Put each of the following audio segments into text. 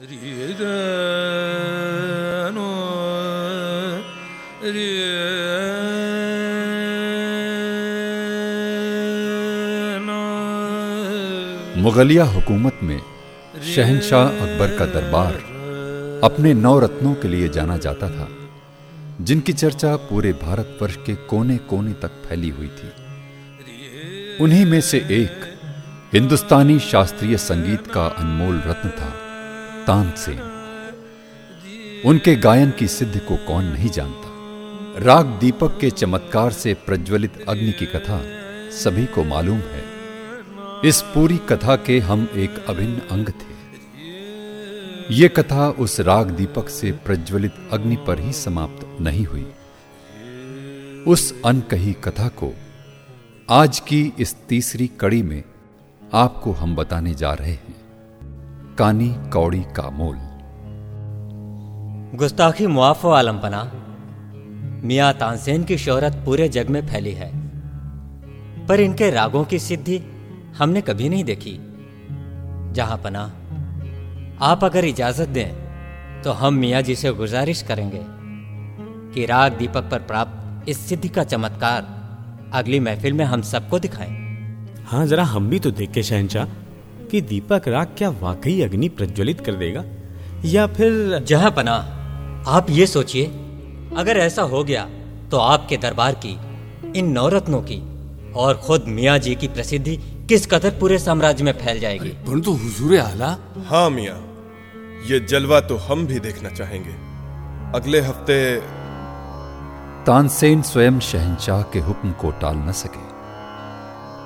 मुगलिया हुकूमत में शहंशाह अकबर का दरबार अपने नौ रत्नों के लिए जाना जाता था, जिनकी चर्चा पूरे भारतवर्ष के कोने कोने तक फैली हुई थी। उन्हीं में से एक हिंदुस्तानी शास्त्रीय संगीत का अनमोल रत्न था, तानसेन। उनके गायन की सिद्धि को कौन नहीं जानता। राग दीपक के चमत्कार से प्रज्वलित अग्नि की कथा सभी को मालूम है। इस पूरी कथा के हम एक अभिन्न अंग थे। ये कथा उस राग दीपक से प्रज्वलित अग्नि पर ही समाप्त नहीं हुई। उस अनकही कथा को आज की इस तीसरी कड़ी में आपको हम बताने जा रहे हैं, कानी कौड़ी का मोल। गुस्ताखी मुआफ व आलमपना। मियां तानसेन की शोहरत पूरे जग में फैली है, पर इनके रागों की सिद्धि हमने कभी नहीं देखी। जहां पना, आप अगर इजाजत दें तो हम मियां जी से गुजारिश करेंगे कि राग दीपक पर प्राप्त इस सिद्धि का चमत्कार अगली महफिल में हम सबको दिखाएं। हाँ, जरा हम भी तो देखे शहंशाह कि दीपक राग क्या वाकई अग्नि प्रज्वलित कर देगा, या फिर। जहां पना, आप ये सोचिए, अगर ऐसा हो गया तो आपके दरबार की, इन नौरत्नों की और खुद मियां जी की प्रसिद्धि किस कदर पूरे साम्राज्य में फैल जाएगी। परंतु हुजूर आला। हाँ मियां, ये जलवा तो हम भी देखना चाहेंगे। अगले हफ्ते। तानसेन स्वयं शहंशाह के हुक्म को टाल न सके।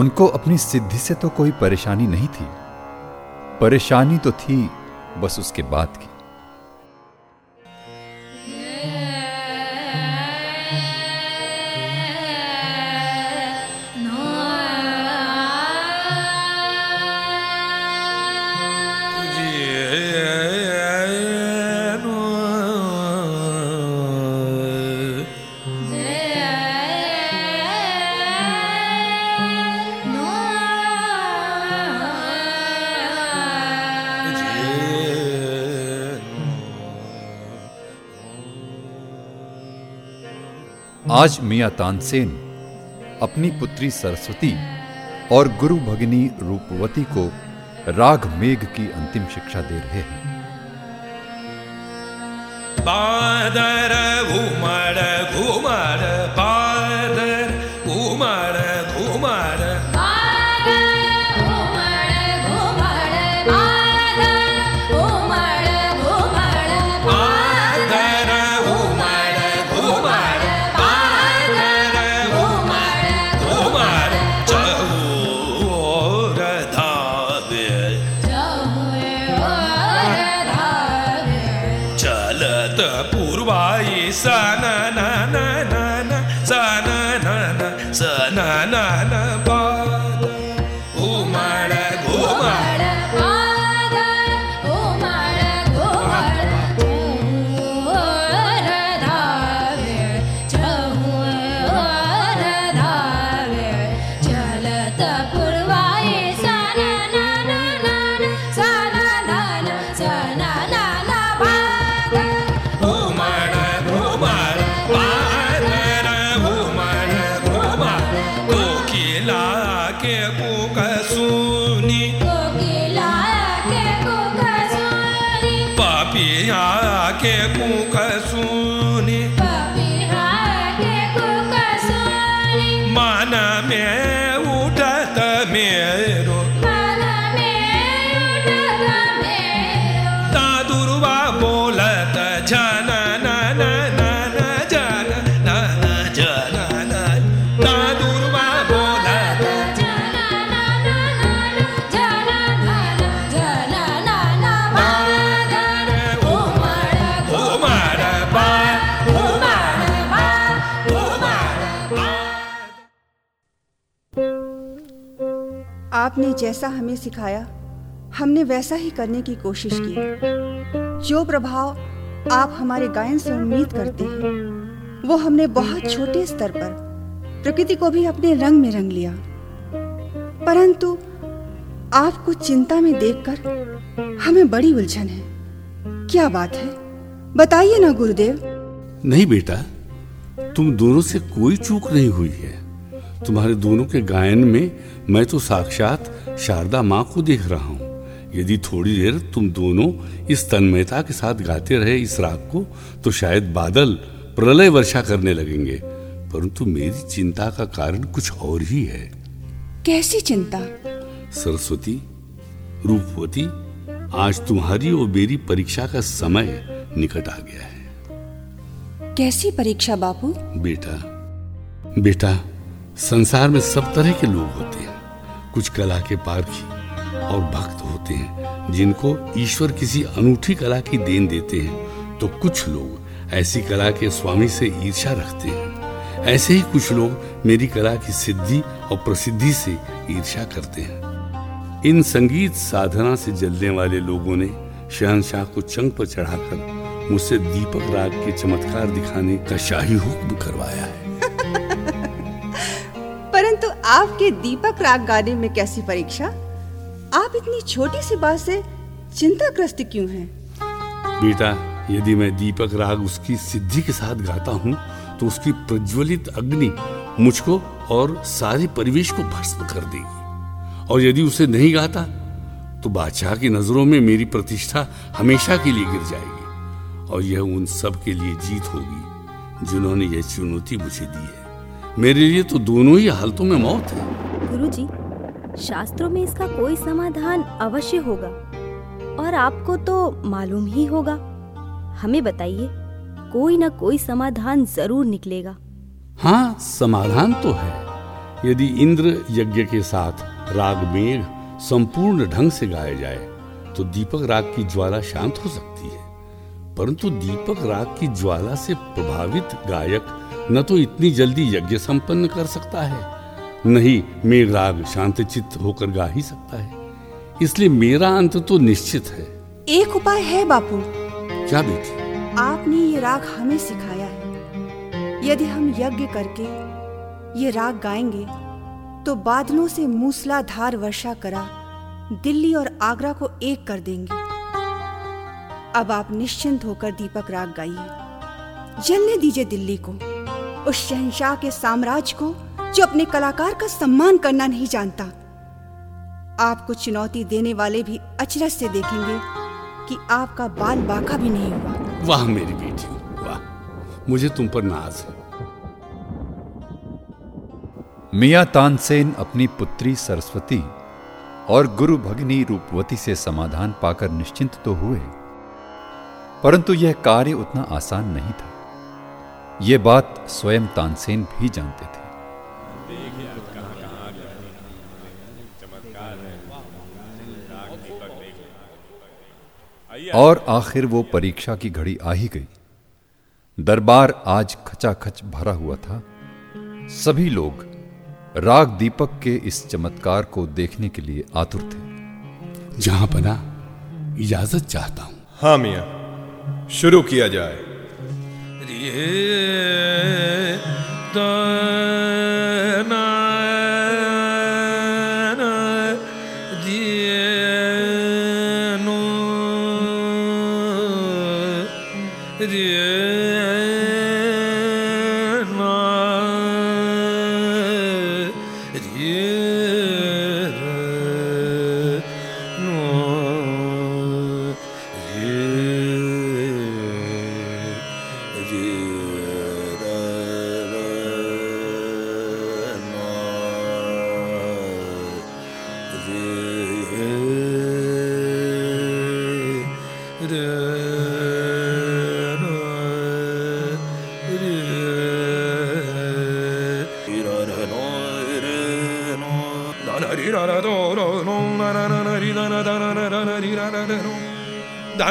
उनको अपनी सिद्धि से तो कोई परेशानी नहीं थी, परेशानी तो थी बस उसके बाद की। आज मियां तानसेन अपनी पुत्री सरस्वती और गुरु भगिनी रूपवती को राग मेघ की अंतिम शिक्षा दे रहे हैं। बादर घुमर घुमर बादर घुमर घुमर आपने जैसा हमें सिखाया, हमने वैसा ही करने की कोशिश की। जो प्रभाव आप हमारे गायन से उम्मीद करते हैं, वो हमने बहुत छोटे स्तर पर प्रकृति को भी अपने रंग में रंग लिया। परंतु आपको चिंता में देखकर हमें बड़ी उलझन है। क्या बात है, बताइए ना गुरुदेव। नहीं बेटा, तुम दोनों से कोई चूक नहीं हुई है। तुम्हारे दोनों के गायन में मैं तो साक्षात शारदा माँ को देख रहा हूँ। यदि थोड़ी देर तुम दोनों इस तन्मयता के साथ गाते रहे इस राग को, तो शायद बादल प्रलय वर्षा करने लगेंगे। परंतु मेरी चिंता का कारण कुछ और ही है। कैसी चिंता? सरस्वती, रूपवती, आज तुम्हारी और मेरी परीक्षा का समय निकट आ गया है। कैसी परीक्षा बापू? बेटा, संसार में सब तरह के लोग होते हैं। कुछ कला के पारखी और भक्त होते हैं जिनको ईश्वर किसी अनूठी कला की देन देते हैं, तो कुछ लोग ऐसी कला के स्वामी से ईर्ष्या रखते हैं। ऐसे ही कुछ लोग मेरी कला की सिद्धि और प्रसिद्धि से ईर्ष्या करते हैं। इन संगीत साधना से जलने वाले लोगों ने शहंशाह को चंग पर चढ़ाकर मुझसे दीपक राग के चमत्कार दिखाने का शाही हुक्म करवाया है। परंतु आपके दीपक राग गाने में कैसी परीक्षा? आप इतनी छोटी सी बात से चिंताग्रस्त क्यों हैं? बेटा, यदि मैं दीपक राग उसकी सिद्धि के साथ गाता हूँ तो उसकी प्रज्वलित अग्नि मुझको और सारे परिवेश को भस्म कर देगी, और यदि उसे नहीं गाता तो बादशाह की नजरों में मेरी प्रतिष्ठा हमेशा के लिए गिर जाएगी, और यह उन सब के लिए जीत होगी जिन्होंने यह चुनौती मुझे दी है। मेरे लिए तो दोनों ही हालतों में मौत है। गुरुजी, शास्त्रों में इसका कोई समाधान अवश्य होगा, और आपको तो मालूम ही होगा। हमें बताइए, कोई न कोई समाधान जरूर निकलेगा। हाँ, समाधान तो है। यदि इंद्र यज्ञ के साथ राग मेघ संपूर्ण ढंग से गाया जाए तो दीपक राग की ज्वाला शांत हो सकती है। परंतु दीपक राग की ज्वाला से प्रभावित गायक न तो इतनी जल्दी यज्ञ संपन्न कर सकता है, नहीं मेघ राग शांतचित्त होकर गा ही सकता है। इसलिए मेरा अंत तो निश्चित है। एक उपाय है बापू। क्या बेटी? आपने ये राग हमें सिखाया है। यदि हम यज्ञ करके ये राग गाएंगे तो बादलों से मूसलाधार वर्षा करा दिल्ली और आगरा को एक कर देंगे। अब आप निश्चिंत होकर दीपक राग गाइए। जलने दीजिए दिल्ली को, उस शहंशाह के साम्राज्य को जो अपने कलाकार का सम्मान करना नहीं जानता। आपको चुनौती देने वाले भी अचरज से देखेंगे कि आपका बाल बाका भी नहीं हुआ। वाह मेरी बेटी, वाह, मुझे तुम पर नाज है। मियां तानसेन अपनी पुत्री सरस्वती और गुरु भगिनी रूपवती से समाधान पाकर निश्चिंत तो हुए, परंतु यह कार्य उतना आसान नहीं था। यह बात स्वयं तानसेन भी जानते थे। और आखिर वो परीक्षा की घड़ी आ ही गई। दरबार आज खचाखच भरा हुआ था। सभी लोग राग दीपक के इस चमत्कार को देखने के लिए आतुर थे। जहां बना, इजाजत चाहता हूं। हाँ मियां, शुरू किया जाए। da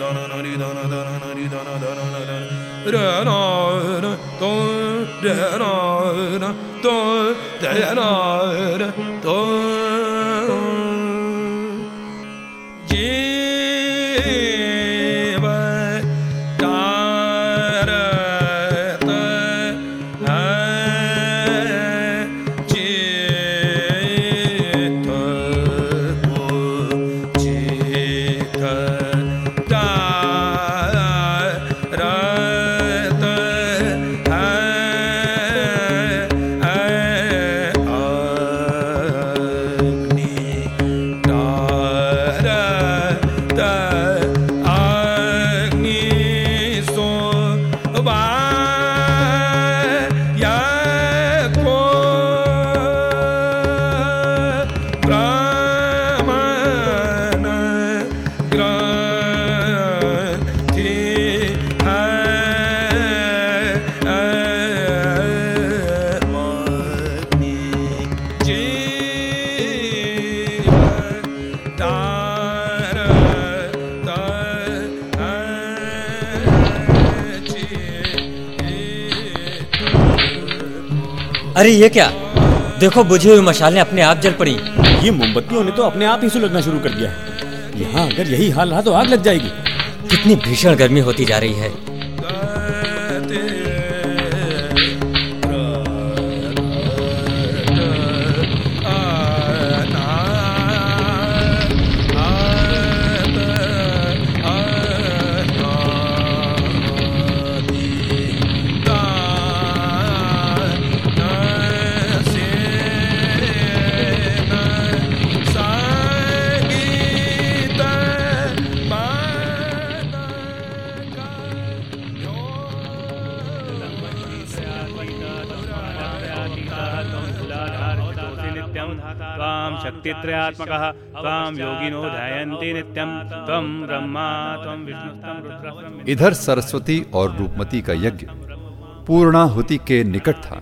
no अरे ये क्या, देखो बुझी हुई मशालें अपने आप जल पड़ी। ये मोमबत्तियों ने तो अपने आप ही सुलगना शुरू कर दिया है। यहाँ अगर यही हाल रहा तो आग लग जाएगी। कितनी भीषण गर्मी होती जा रही है। इधर सरस्वती और रूपमती का यज्ञ पूर्णाहुति के निकट था।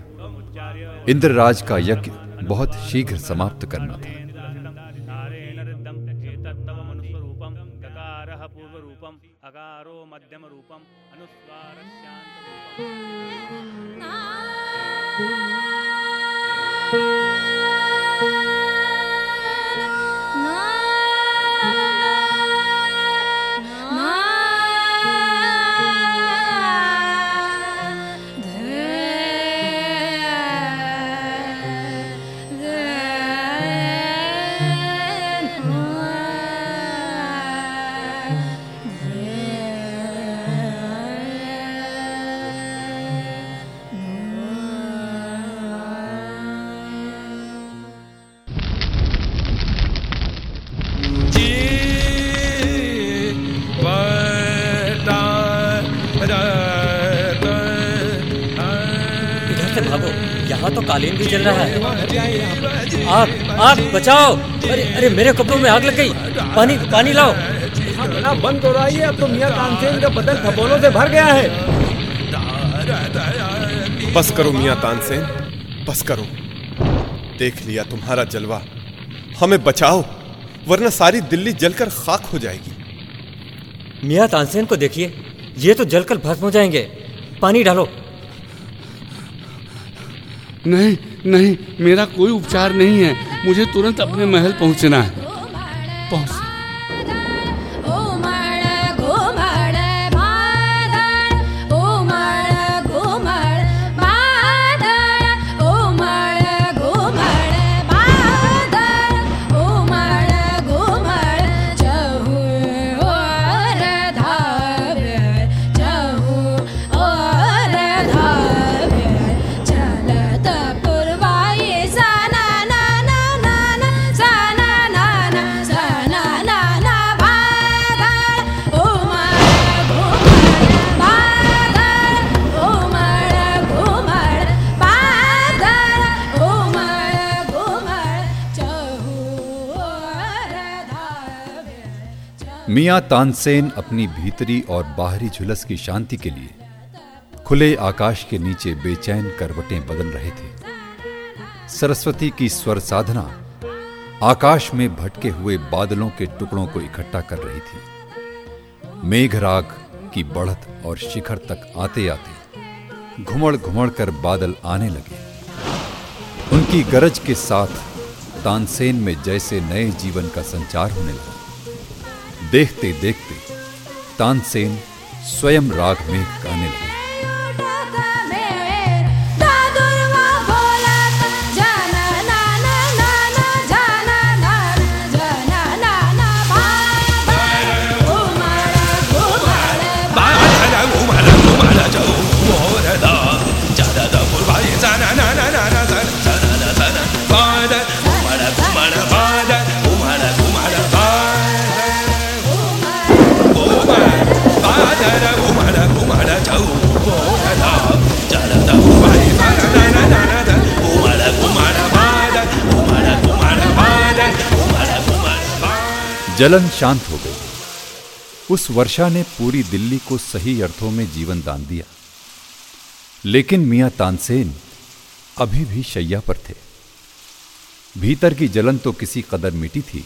इंद्रराज का यज्ञ बहुत शीघ्र समाप्त करना था। कालीन भी जल रहा है। आग बचाओ। अरे मेरे कपड़ों में आग लग गई। पानी लाओ। खाना बंद हो रहा है। अब तो मियां तानसेन का बदन खबोलों से भर गया है। बस करो मियां तानसेन, बस करो। देख लिया तुम्हारा जलवा, हमें बचाओ वरना सारी दिल्ली जलकर खाक हो जाएगी। मियां तानसेन को देखिए, ये तो जलकर भस्म हो जाएंगे। पानी डालो। नहीं, मेरा कोई उपचार नहीं है। मुझे तुरंत अपने महल पहुंचना है। पहुंच मियां तानसेन अपनी भीतरी और बाहरी झुलस की शांति के लिए खुले आकाश के नीचे बेचैन करवटें बदल रहे थे। सरस्वती की स्वर साधना आकाश में भटके हुए बादलों के टुकड़ों को इकट्ठा कर रही थी। मेघ राग की बढ़त और शिखर तक आते आते घुमड़ घुमड़ कर बादल आने लगे। उनकी गरज के साथ तानसेन में जैसे नए जीवन का संचार होने लगा। देखते देखते तानसेन स्वयं राग में गाने लगे। जलन शांत हो गई। उस वर्षा ने पूरी दिल्ली को सही अर्थों में जीवन दान दिया, लेकिन मियां तानसेन अभी भी शैया पर थे। भीतर की जलन तो किसी कदर मिटी थी,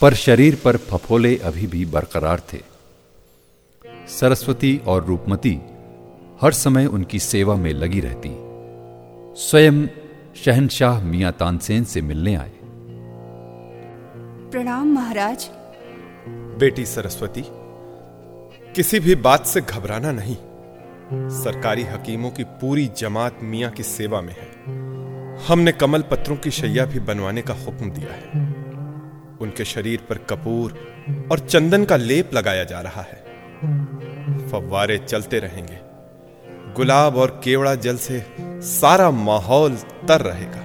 पर शरीर पर फफोले अभी भी बरकरार थे। सरस्वती और रूपमती हर समय उनकी सेवा में लगी रहती। स्वयं शहनशाह मियां तानसेन से मिलने आए। प्रणाम महाराज। बेटी सरस्वती, किसी भी बात से घबराना नहीं। सरकारी हकीमों की पूरी जमात मियां की सेवा में है। हमने कमल पत्रों की शैया भी बनवाने का हुक्म दिया है। उनके शरीर पर कपूर और चंदन का लेप लगाया जा रहा है। फव्वारे चलते रहेंगे। गुलाब और केवड़ा जल से सारा माहौल तर रहेगा।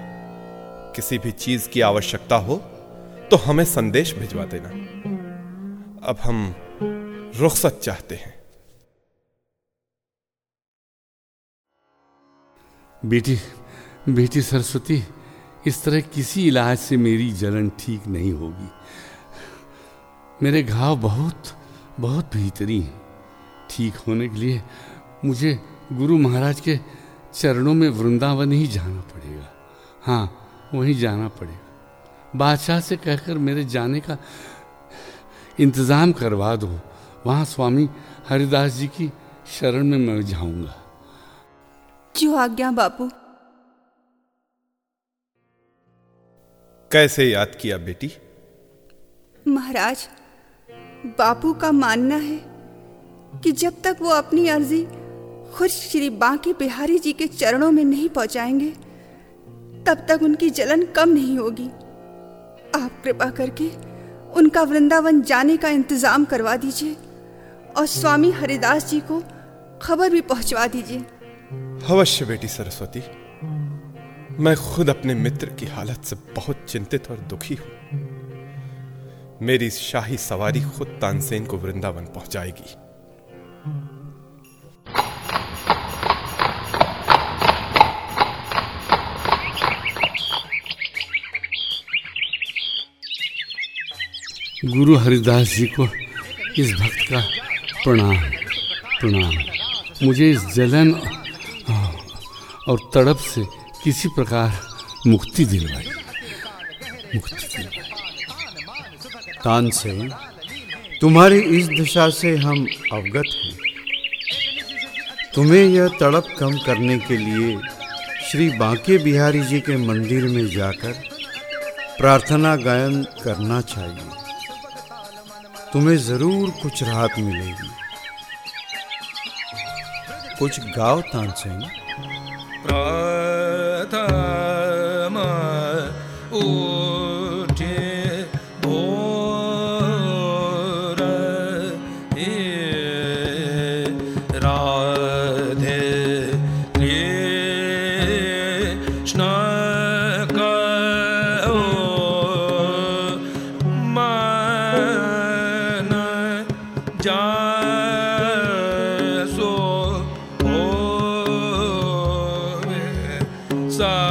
किसी भी चीज की आवश्यकता हो तो हमें संदेश भिजवा देना। अब हम रुखसत चाहते हैं। बेटी सरस्वती, इस तरह किसी इलाज से मेरी जलन ठीक नहीं होगी। मेरे घाव बहुत बहुत भीतरी हैं। ठीक होने के लिए मुझे गुरु महाराज के चरणों में वृंदावन ही जाना पड़ेगा। हाँ, वहीं जाना पड़ेगा। बादशाह से कहकर मेरे जाने का इंतज़ाम करवा दो। वहाँ स्वामी हरिदास जी की शरण में मैं जाऊँगा। जो आज्ञा बापू। कैसे याद किया बेटी? महाराज, बापू का मानना है कि जब तक वो अपनी अर्जी खुद श्री बांकी बिहारी जी के चरणों में नहीं पहुंचाएंगे, तब तक उनकी जलन कम नहीं होगी। आप कृपा करके उनका वृंदावन जाने का इंतजाम करवा दीजिए और स्वामी हरिदास जी को खबर भी पहुंचवा दीजिए। अवश्य बेटी सरस्वती, मैं खुद अपने मित्र की हालत से बहुत चिंतित और दुखी हूँ। मेरी शाही सवारी खुद तानसेन को वृंदावन पहुंचाएगी। गुरु हरिदास जी को इस भक्त का प्रणाम। मुझे इस जलन और तड़प से किसी प्रकार मुक्ति दिलवाई। तानसेन, तुम्हारी इस दशा से हम अवगत हैं। तुम्हें यह तड़प कम करने के लिए श्री बांके बिहारी जी के मंदिर में जाकर प्रार्थना गायन करना चाहिए। तुम्हें जरूर कुछ राहत मिलेगी। कुछ गाओ तानसेन। प्रथम उठे भोर राधे कृष्ण सब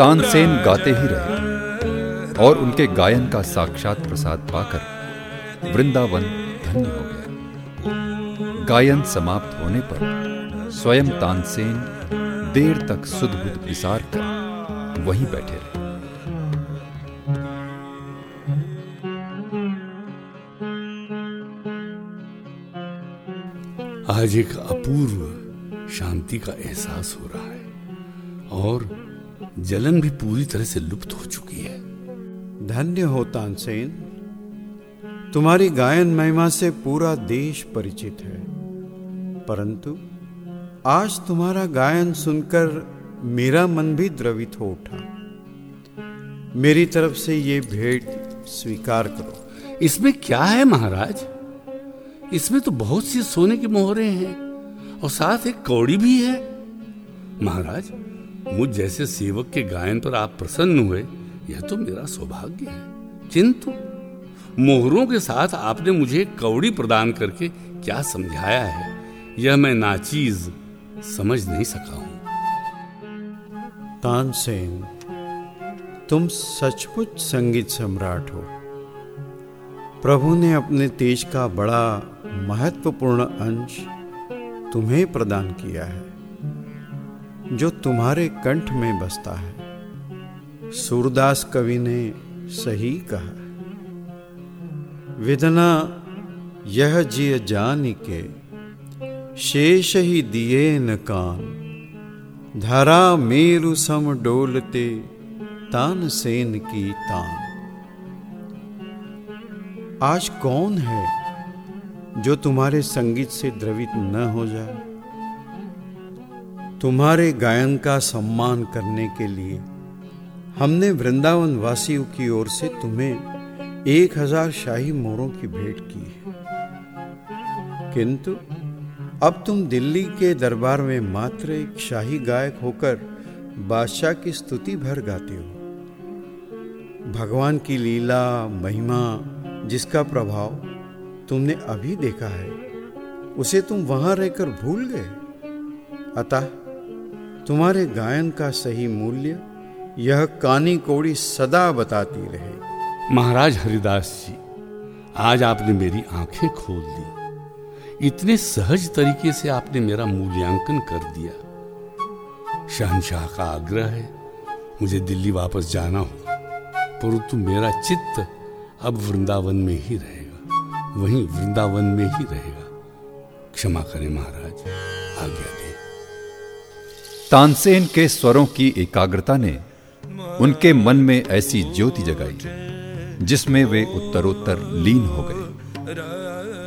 तानसेन गाते ही रहे और उनके गायन का साक्षात प्रसाद पाकर वृंदावन धन्य हो गया। गायन समाप्त होने पर स्वयं तानसेन देर तक सुध-बुध विसार कर वहीं बैठे रहे। आज एक अपूर्व शांति का एहसास हो रहा है और जलन भी पूरी तरह से लुप्त हो चुकी है। धन्य हो तानसेन, तुम्हारी गायन महिमा से पूरा देश परिचित है, परंतु आज तुम्हारा गायन सुनकर मेरा मन भी द्रवित हो उठा। मेरी तरफ से ये भेंट स्वीकार करो। इसमें क्या है महाराज? इसमें तो बहुत सी सोने की मोहरे हैं और साथ एक कौड़ी भी है। महाराज, मुझ जैसे सेवक के गायन पर आप प्रसन्न हुए, यह तो मेरा सौभाग्य है, किंतु मोहरों के साथ आपने मुझे कौड़ी प्रदान करके क्या समझाया है, यह मैं नाचीज समझ नहीं सका हूं। तानसेन, तुम सचमुच संगीत सम्राट हो। प्रभु ने अपने तेज का बड़ा महत्वपूर्ण अंश तुम्हें प्रदान किया है, जो तुम्हारे कंठ में बसता है। सूरदास कवि ने सही कहा, वेदना यह जिय जान के शेष ही दिए न कान, धरा मेरु सम डोलते तानसेन की तान। आज कौन है जो तुम्हारे संगीत से द्रवित न हो जाए? तुम्हारे गायन का सम्मान करने के लिए हमने वृंदावन वासियों की ओर से तुम्हें 1000 शाही मोरों की भेंट की है, किंतु अब तुम दिल्ली के दरबार में मात्र एक शाही गायक होकर बादशाह की स्तुति भर गाते हो। भगवान की लीला महिमा जिसका प्रभाव तुमने अभी देखा है, उसे तुम वहां रहकर भूल गए। अतः तुम्हारे गायन का सही मूल्य यह कानी कौड़ी सदा बताती रहे। महाराज हरिदास जी, आज आपने मेरी आंखें खोल दी। इतने सहज तरीके से आपने मेरा मूल्यांकन कर दिया। शहंशाह का आग्रह है, मुझे दिल्ली वापस जाना होगा, परंतु मेरा चित्त अब वृंदावन में ही रहेगा, वहीं वृंदावन में ही रहेगा। क्षमा करें महाराज, आज्ञा दें। तानसेन के स्वरों की एकाग्रता ने उनके मन में ऐसी ज्योति जगाई जिसमें वे उत्तरोत्तर लीन हो गए।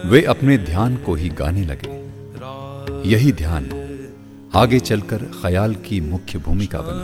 वे अपने ध्यान को ही गाने लगे। यही ध्यान आगे चलकर ख्याल की मुख्य भूमिका बनी।